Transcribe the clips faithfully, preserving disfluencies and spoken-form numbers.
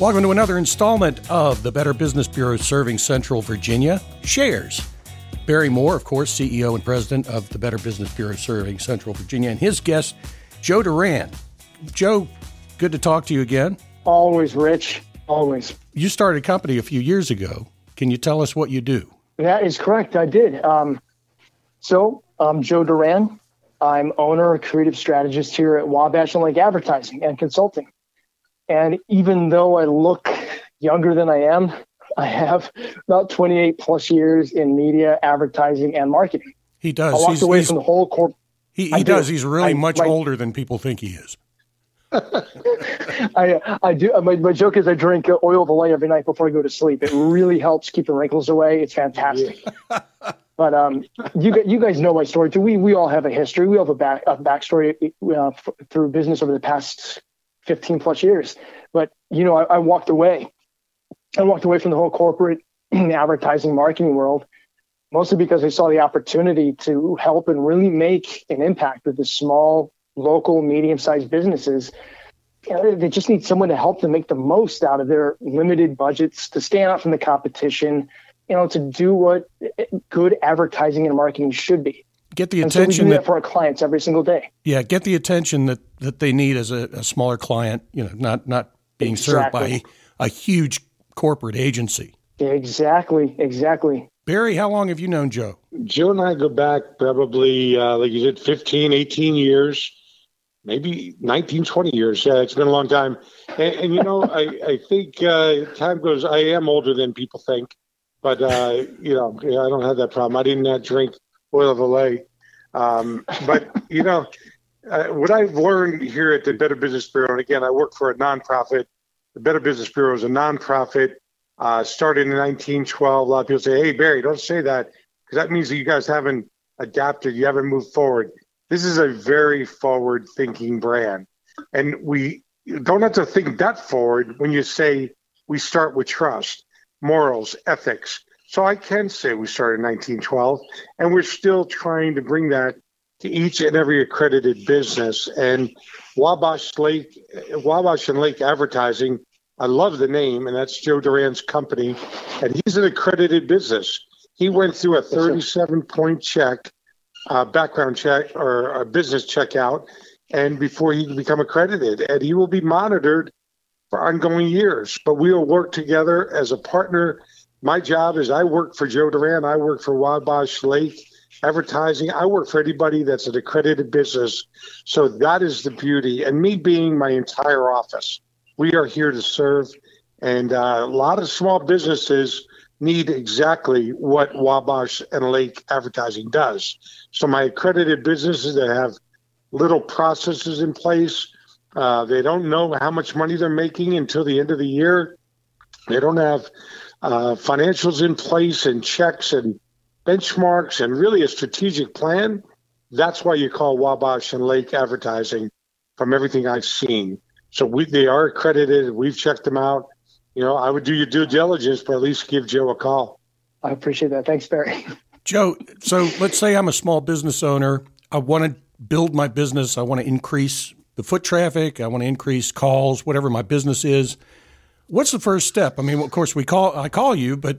Welcome to another installment of the Better Business Bureau Serving Central Virginia Shares. Barry Moore, of course, C E O and President of the Better Business Bureau Serving Central Virginia, and his guest, Joe Doran. Joe, good to talk to you again. Always, Rich. Always. You started a company a few years ago. Can you tell us what you do? That is correct. I did. Um, so I'm Joe Doran. I'm owner and creative strategist here at Wabash and Lake Advertising and Consulting. And even though I look younger than I am, I have about twenty-eight plus years in media, advertising, and marketing. He does. I walked he's, away he's, from the whole corp. He, he does. Do. He's really I, much my, older than people think he is. I I do. My, my joke is I drink oil of olay every night before I go to sleep. It really helps keep the wrinkles away. It's fantastic. Yeah. But um, you you guys know my story too. We we all have a history. We have a back a backstory uh, f- through business over the past fifteen plus years. But, you know, I, I walked away. I walked away from the whole corporate advertising marketing world, mostly because I saw the opportunity to help and really make an impact with the small, local, medium-sized businesses. You know, they just need someone to help them make the most out of their limited budgets, to stand out from the competition, you know, to do what good advertising and marketing should be. Get the attention and so we do that, that for our clients every single day. Yeah, get the attention that, that they need as a, a smaller client, you know, not not being exactly. served by a huge corporate agency. Exactly, exactly. Barry, how long have you known Joe? Joe and I go back probably, uh, like you said, fifteen, eighteen years, maybe nineteen, twenty years. Yeah, it's been a long time. And, and you know, I, I think uh, time goes, I am older than people think, but, uh, you know, I don't have that problem. I did not drink oil of olay. Um, but, you know, uh, what I've learned here at the Better Business Bureau, and again, I work for a nonprofit. The Better Business Bureau is a nonprofit uh, started in nineteen twelve. A lot of people say, hey, Barry, don't say that, because that means that you guys haven't adapted. You haven't moved forward. This is a very forward-thinking brand. And we don't have to think that forward when you say we start with trust, morals, ethics. So I can say we started in nineteen twelve, and we're still trying to bring that to each and every accredited business. And Wabash Lake, Wabash and Lake Advertising, I love the name, and that's Joe Doran's company. And he's an accredited business. He went through a thirty-seven point check, uh, background check, or a business checkout, and before he can become accredited. And he will be monitored for ongoing years. But we will work together as a partner. My job is I work for Joe Doran. I work for Wabash Lake Advertising. I work for anybody that's an accredited business. So that is the beauty. And me being my entire office, we are here to serve. And uh, a lot of small businesses need exactly what Wabash and Lake Advertising does. So my accredited businesses that have little processes in place, uh, they don't know how much money they're making until the end of the year. They don't have Uh, financials in place and checks and benchmarks and really a strategic plan. That's why you call Wabash and Lake Advertising, from everything I've seen. So we, they are accredited. We've checked them out. You know, I would do your due diligence, but at least give Joe a call. I appreciate that. Thanks, Barry. Joe, so let's say I'm a small business owner. I want to build my business. I want to increase the foot traffic. I want to increase calls, whatever my business is. What's the first step? I mean, of course, we call. I call you, but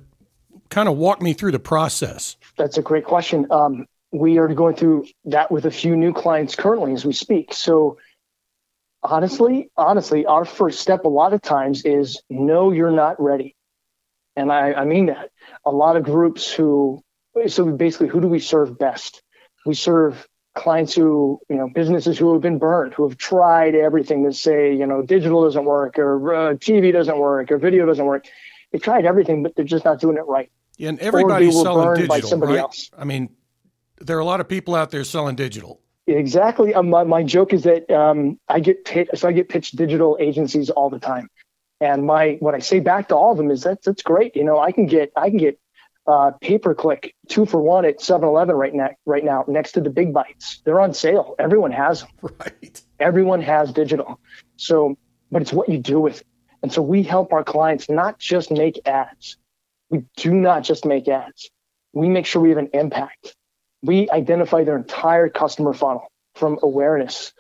kind of walk me through the process. That's a great question. Um, we are going through that with a few new clients currently as we speak. So honestly, honestly, our first step a lot of times is no, you're not ready. And I, I mean that. A lot of groups who, so basically, who do we serve best? We serve clients who, you know, businesses who have been burned, who have tried everything to say, you know, digital doesn't work or uh, T V doesn't work or video doesn't work. They tried everything, but they're just not doing it right. Yeah, and everybody's selling digital, right? Else. I mean, there are a lot of people out there selling digital. Exactly. Um, my, my joke is that um, I get pitched, so I get pitched digital agencies all the time. And my, what I say back to all of them is that's, that's great. You know, I can get, I can get, Uh, pay-per-click, two for one at seven eleven right now, right now, next to the Big Bites. They're on sale. Everyone has them. Right. Everyone has digital. So, but it's what you do with it. And so we help our clients not just make ads. We do not just make ads. We make sure we have an impact. We identify their entire customer funnel, from awareness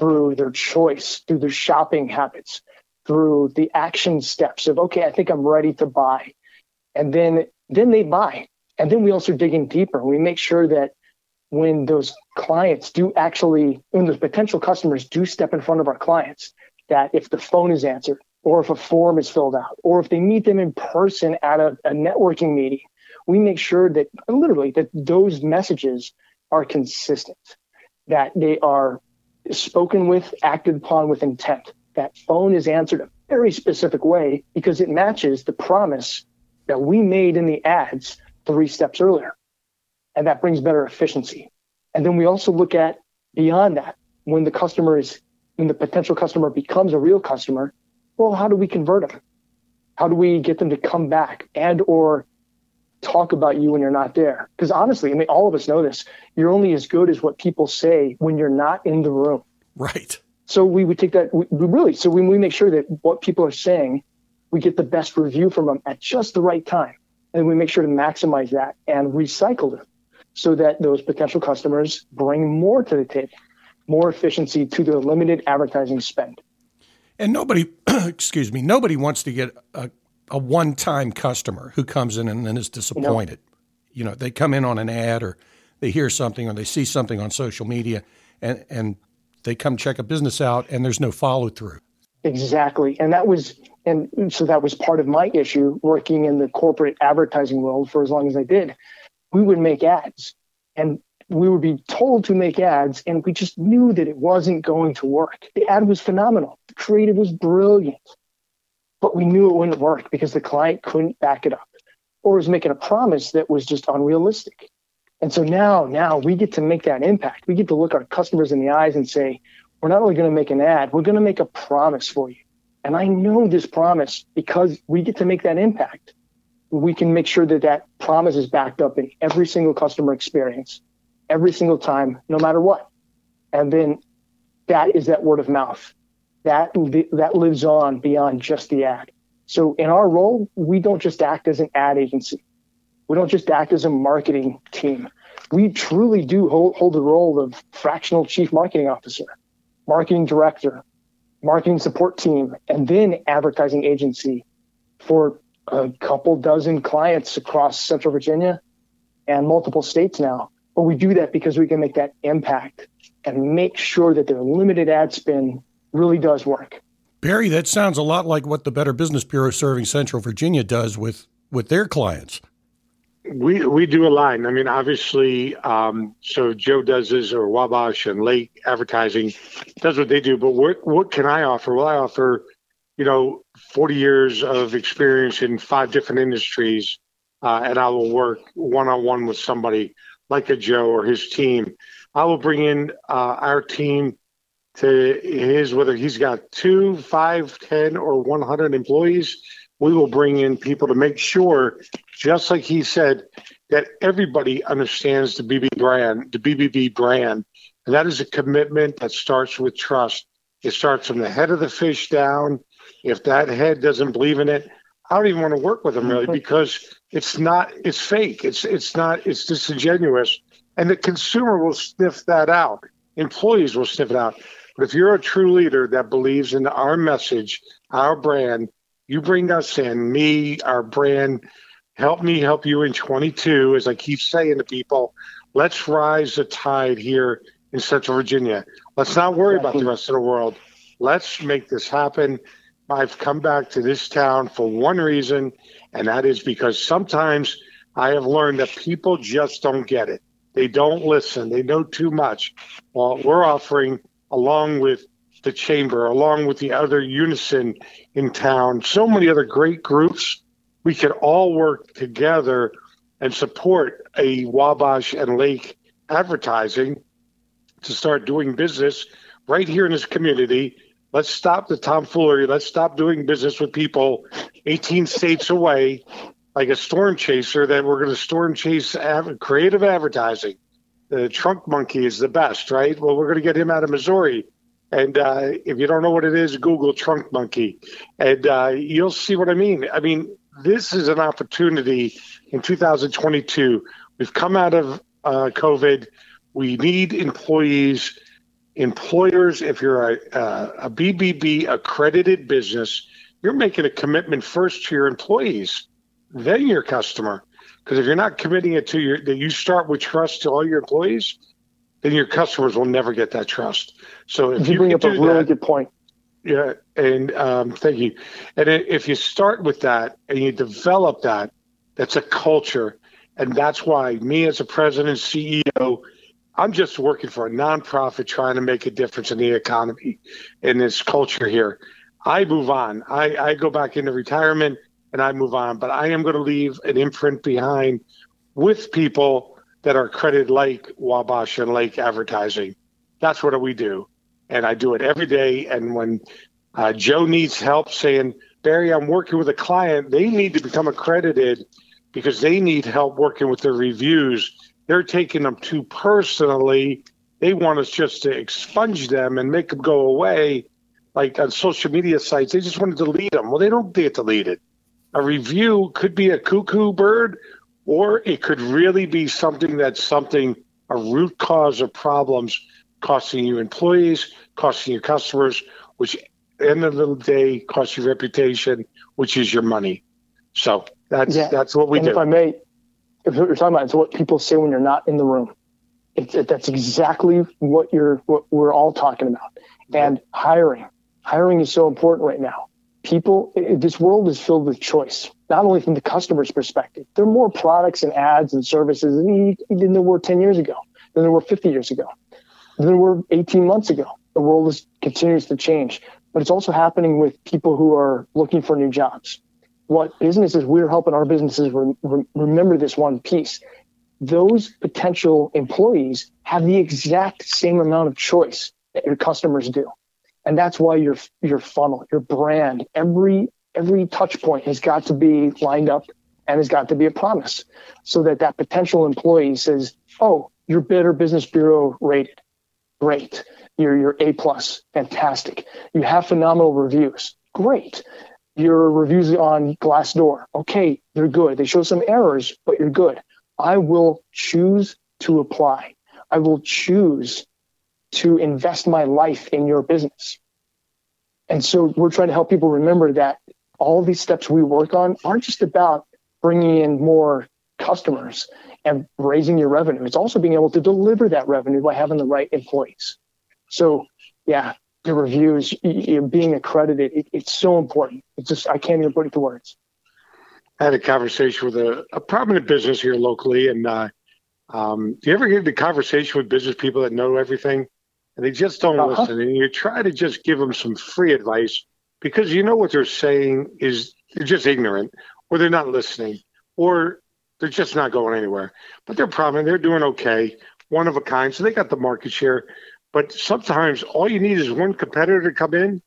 through their choice, through their shopping habits, through the action steps of, okay, I think I'm ready to buy. And then, then they buy. And then we also dig in deeper. We make sure that when those clients do actually, when those potential customers do step in front of our clients, that if the phone is answered, or if a form is filled out, or if they meet them in person at a, a networking meeting, we make sure that literally that those messages are consistent, that they are spoken with, acted upon with intent. That phone is answered a very specific way because it matches the promise that we made in the ads three steps earlier. And that brings better efficiency. And then we also look at beyond that, when the customer is, when the potential customer becomes a real customer, well, how do we convert them? How do we get them to come back and or talk about you when you're not there? Because honestly, I mean, all of us know this. You're only as good as what people say when you're not in the room. Right. So we would take that, we really, so when we make sure that what people are saying, we get the best review from them at just the right time. And we make sure to maximize that and recycle them so that those potential customers bring more to the table, more efficiency to their limited advertising spend. And nobody, excuse me, nobody wants to get a, a one-time customer who comes in and then is disappointed. No. You know, they come in on an ad or they hear something or they see something on social media and, and they come check a business out and there's no follow-through. Exactly. And that was, and so that was part of my issue working in the corporate advertising world for as long as I did. We would make ads and we would be told to make ads and we just knew that it wasn't going to work. The ad was phenomenal. The creative was brilliant, but we knew it wouldn't work because the client couldn't back it up or was making a promise that was just unrealistic. And so now, now we get to make that impact. We get to look our customers in the eyes and say, we're not only going to make an ad, we're going to make a promise for you. And I know this promise because we get to make that impact. We can make sure that that promise is backed up in every single customer experience, every single time, no matter what. And then that is that word of mouth. That that lives on beyond just the ad. So in our role, we don't just act as an ad agency. We don't just act as a marketing team. We truly do hold, hold the role of fractional chief marketing officer, marketing director, marketing support team, and then advertising agency for a couple dozen clients across Central Virginia and multiple states now. But we do that because we can make that impact and make sure that their limited ad spend really does work. Barry, that sounds a lot like what the Better Business Bureau Serving Central Virginia does with, with their clients. We we do align. I mean, obviously, um, so Joe does this, or Wabash and Lake Advertising does what they do. But what what can I offer? Well, I offer, you know, forty years of experience in five different industries, uh, and I will work one-on-one with somebody like a Joe or his team. I will bring in uh, our team to his, whether he's got two, five, ten, or one hundred employees. We will bring in people to make sure, just like he said, that everybody understands the B B brand, the B B B brand. And that is a commitment that starts with trust. It starts from the head of the fish down. If that head doesn't believe in it, I don't even want to work with them, really, because it's not, it's fake. It's, it's not, it's disingenuous. And the consumer will sniff that out. Employees will sniff it out. But if you're a true leader that believes in our message, our brand, you bring us in, me, our brand, help me help you in twenty-two, as I keep saying to people, let's rise the tide here in Central Virginia. Let's not worry about the rest of the world. Let's make this happen. I've come back to this town for one reason, and that is because sometimes I have learned that people just don't get it. They don't listen. They know too much. Well, we're offering, along with the Chamber, along with the other Unison in town, so many other great groups, we could all work together and support a Wabash and Lake Advertising to start doing business right here in this community. Let's stop the tomfoolery. Let's stop doing business with people eighteen states away, like a storm chaser, that we're going to storm chase av- creative advertising. The trunk monkey is the best, right? Well, we're going to get him out of Missouri. And uh, if you don't know what it is, Google trunk monkey, and uh, you'll see what I mean. I mean, this is an opportunity in two thousand twenty-two. We've come out of uh, COVID. We need employees employers, if you're a, a B B B accredited business, you're making a commitment first to your employees, then your customer. Because if you're not committing it to your, that you start with trust to all your employees, then your customers will never get that trust. So if you, you bring can up do a really that, good point. Yeah, and um, thank you. And if you start with that and you develop that, that's a culture. And that's why me as a president, C E O, I'm just working for a nonprofit trying to make a difference in the economy, in this culture here. I move on. I, I go back into retirement and I move on. But I am going to leave an imprint behind with people that are accredited like Wabash and Lake Advertising. That's what we do. And I do it every day. And when uh, Joe needs help saying, Barry, I'm working with a client, they need to become accredited because they need help working with their reviews. They're taking them too personally. They want us just to expunge them and make them go away. Like on social media sites, they just want to delete them. Well, they don't get deleted. A review could be a cuckoo bird, or it could really be something that's something, a root cause of problems, costing you employees, costing your customers, which end of the day costs your reputation, which is your money. So that's yeah. that's what we and do. If I may, if what you're talking about, it's what people say when you're not in the room. It's, it, that's exactly what you're what we're all talking about. And hiring, hiring is so important right now. People, it, this world is filled with choice. Not only from the customer's perspective, there are more products and ads and services than there were ten years ago, than there were fifty years ago. Than there were eighteen months ago. The world is, continues to change, but it's also happening with people who are looking for new jobs. What businesses, we're helping our businesses re- re- remember this one piece. Those potential employees have the exact same amount of choice that your customers do. And that's why your your funnel, your brand, every every touch point has got to be lined up and has got to be a promise so that that potential employee says, oh, you're Better Business Bureau rated. Great. You're, you're A plus. Fantastic. You have phenomenal reviews. Great. Your reviews on Glassdoor. Okay. They're good. They show some errors, but you're good. I will choose to apply. I will choose to invest my life in your business. And so we're trying to help people remember that all these steps we work on aren't just about bringing in more customers and raising your revenue. It's also being able to deliver that revenue by having the right employees. So yeah, the reviews, you know, being accredited, it, it's so important. It's just, I can't even put it to words. I had a conversation with a, a prominent business here locally. And uh, um, do you ever get into conversation with business people that know everything and they just don't uh-huh. listen? And you try to just give them some free advice because you know what they're saying is they're just ignorant, or they're not listening, or they're just not going anywhere. But they're prominent. They're doing okay. One of a kind. So they got the market share. But sometimes all you need is one competitor to come in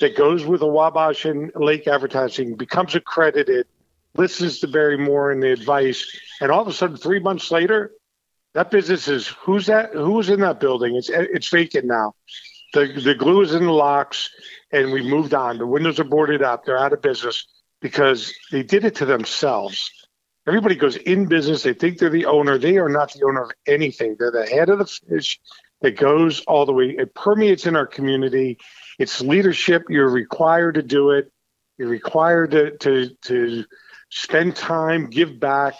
that goes with a Wabash and Lake Advertising, becomes accredited, listens to Barry Moore and the advice. And all of a sudden, three months later, that business is, who's that? Who's in that building? It's it's vacant now. The, the glue is in the locks, and we moved on. The windows are boarded up. They're out of business because they did it to themselves. Everybody goes in business. They think they're the owner. They are not the owner of anything. They're the head of the fish that goes all the way. It permeates in our community. It's leadership. You're required to do it. You're required to to, to spend time, give back,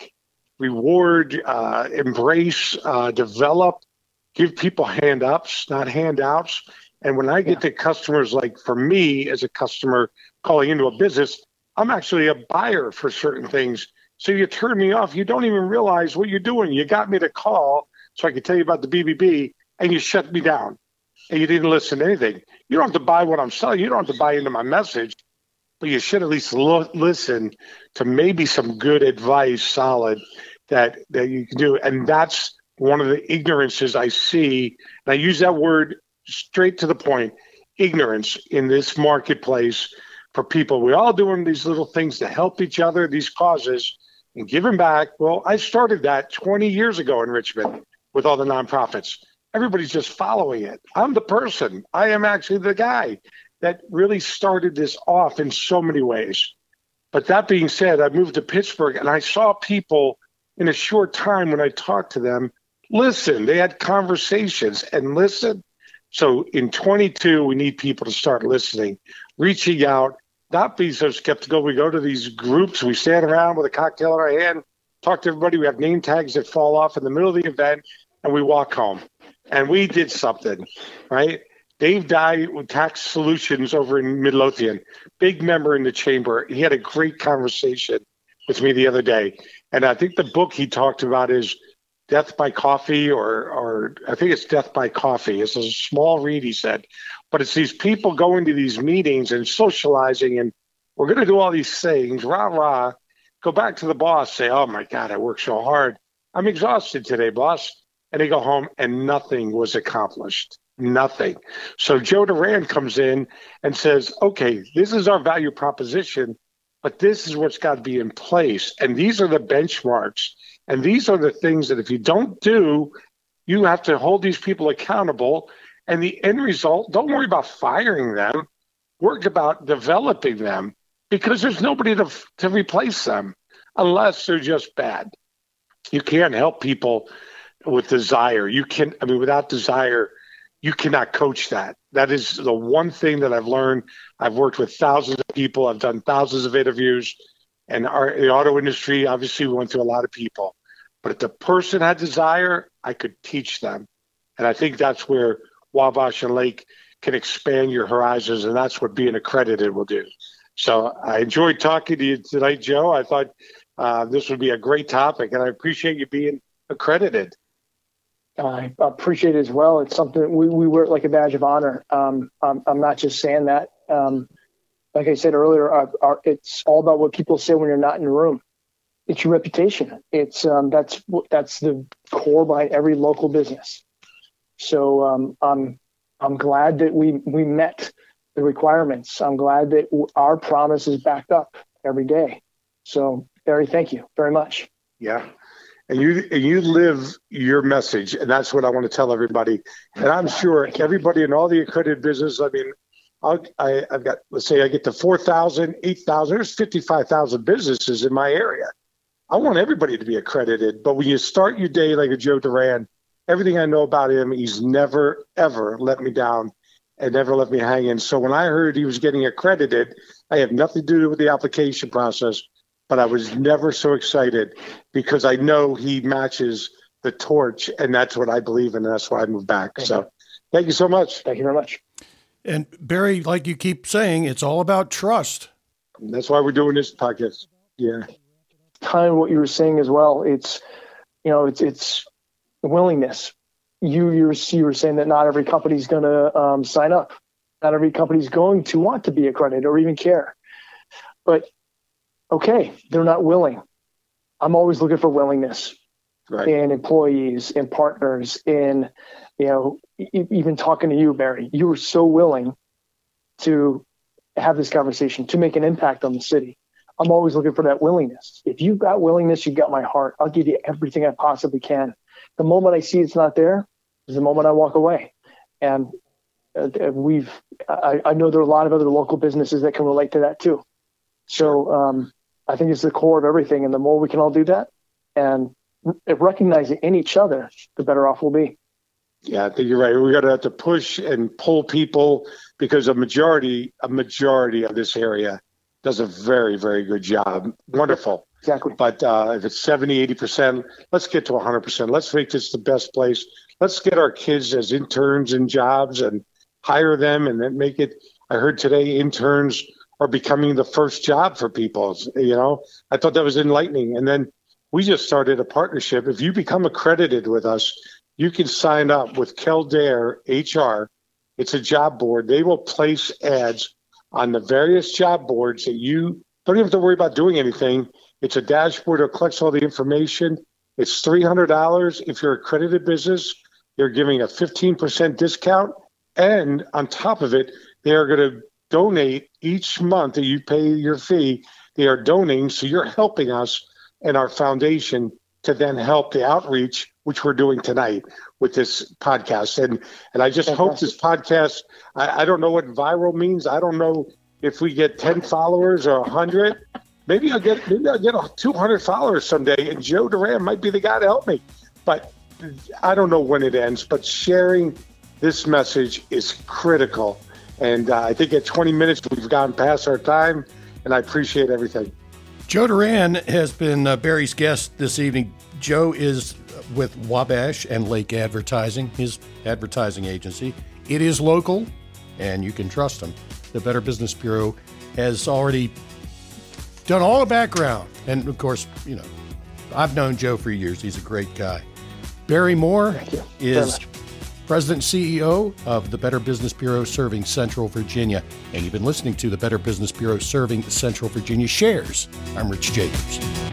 reward, uh, embrace, uh, develop, give people hand ups, not handouts. And when I get yeah. to customers, like for me as a customer calling into a business, I'm actually a buyer for certain things. So you turn me off. You don't even realize what you're doing. You got me to call so I could tell you about the B B B, and you shut me down, and you didn't listen to anything. You don't have to buy what I'm selling. You don't have to buy into my message, but you should at least lo- listen to maybe some good advice, solid, that, that you can do. And that's one of the ignorances I see. And I use that word straight to the point, ignorance in this marketplace for people. We're all doing these little things to help each other, these causes, and giving back. Well, I started that twenty years ago in Richmond with all the nonprofits. Everybody's just following it. I'm the person. I am actually the guy that really started this off in so many ways. But that being said, I moved to Pittsburgh, and I saw people in a short time when I talked to them, listen. They had conversations and listen. So in twenty-two, we need people to start listening, reaching out, not be so skeptical. We go to these groups. We stand around with a cocktail in our hand, talk to everybody. We have name tags that fall off in the middle of the event, and we walk home. And we did something, right? Dave Dye with Tax Solutions over in Midlothian, big member in the chamber. He had a great conversation with me the other day. And I think the book he talked about is Death by Coffee, or or I think it's Death by Coffee. It's a small read, he said. But it's these people going to these meetings and socializing, and we're going to do all these things, rah, rah. Go back to the boss, say, oh, my God, I worked so hard. I'm exhausted today, boss. And they go home, and nothing was accomplished. Nothing. So Joe Doran comes in and says, okay, this is our value proposition, but this is what's got to be in place. And these are the benchmarks. And these are the things that if you don't do, you have to hold these people accountable. And the end result, don't worry about firing them. Work about developing them, because there's nobody to to replace them unless they're just bad. You can't help people with desire. You can, I mean, without desire, you cannot coach that. That is the one thing that I've learned. I've worked with thousands of people. I've done thousands of interviews. And our, the auto industry, obviously, we went through a lot of people. But if the person had desire, I could teach them. And I think that's where Wabash and Lake can expand your horizons, and that's what being accredited will do. So I enjoyed talking to you tonight, Joe. I thought uh, this would be a great topic, and I appreciate you being accredited. I appreciate it as well. It's something we, we wear it like a badge of honor. Um, I'm, I'm not just saying that. Um, like I said earlier, our, our, it's all about what people say when you're not in the room. It's your reputation. It's um, that's that's the core behind every local business. So um, I'm I'm glad that we we met the requirements. I'm glad that our promise is backed up every day. So Barry, thank you very much. Yeah. And you and you live your message, and that's what I want to tell everybody. And I'm sure everybody in all the accredited business, I mean, I'll, I, I've got, let's say I get to four thousand, eight thousand, there's fifty-five thousand businesses in my area. I want everybody to be accredited. But when you start your day like a Joe Doran, everything I know about him, he's never, ever let me down and never left me hanging. So when I heard he was getting accredited, I have nothing to do with the application process. But I was never so excited, because I know he matches the torch, and that's what I believe in, and that's why I moved back. Thank so you. Thank you so much. Thank you very much. And Barry, like you keep saying, it's all about trust. And that's why we're doing this podcast. Yeah. Kind of what you were saying as well. It's, you know, it's it's willingness. You, you, were, you were saying that not every company is going to um, sign up. Not every company is going to want to be accredited or even care. But okay, they're not willing. I'm always looking for willingness, right, in employees, in partners, in, you know, e- even talking to you, Barry. You were so willing to have this conversation, to make an impact on the city. I'm always looking for that willingness. If you've got willingness, you've got my heart. I'll give you everything I possibly can. The moment I see it's not there is the moment I walk away. And uh, we've, I, I know there are a lot of other local businesses that can relate to that too. So um, I think it's the core of everything. And the more we can all do that and r- recognize it in each other, the better off we'll be. Yeah, I think you're right. We're going to have to push and pull people, because a majority, a majority of this area does a very, very good job. Wonderful. Exactly. But uh, if it's seventy, eighty percent, let's get to one hundred percent. Let's make this the best place. Let's get our kids as interns and jobs and hire them and then make it. I heard today interns are becoming the first job for people. You know, I thought that was enlightening. And then we just started a partnership. If you become accredited with us, you can sign up with Keldare H R. It's a job board. They will place ads on the various job boards that you don't even have to worry about doing anything. It's a dashboard that collects all the information. It's three hundred dollars. If you're an accredited business, you're giving a fifteen percent discount. And on top of it, they're going to donate each month that you pay your fee. They are donating, so you're helping us and our foundation to then help the outreach, which we're doing tonight with this podcast. And and I just Fantastic. Hope this podcast, I, I don't know what viral means. I don't know if we get ten followers or one hundred. Maybe I'll get maybe I'll get two hundred followers someday, and Joe Doran might be the guy to help me. But I don't know when it ends, but sharing This message is critical. And uh, I think at twenty minutes, we've gone past our time, and I appreciate everything. Joe Doran has been uh, Barry's guest this evening. Joe is with Wabash and Lake Advertising, his advertising agency. It is local, and you can trust them. The Better Business Bureau has already done all the background. And, of course, you know, I've known Joe for years. He's a great guy. Barry Moore is President and C E O of the Better Business Bureau Serving Central Virginia. And you've been listening to the Better Business Bureau Serving Central Virginia Shares. I'm Rich Jacobs.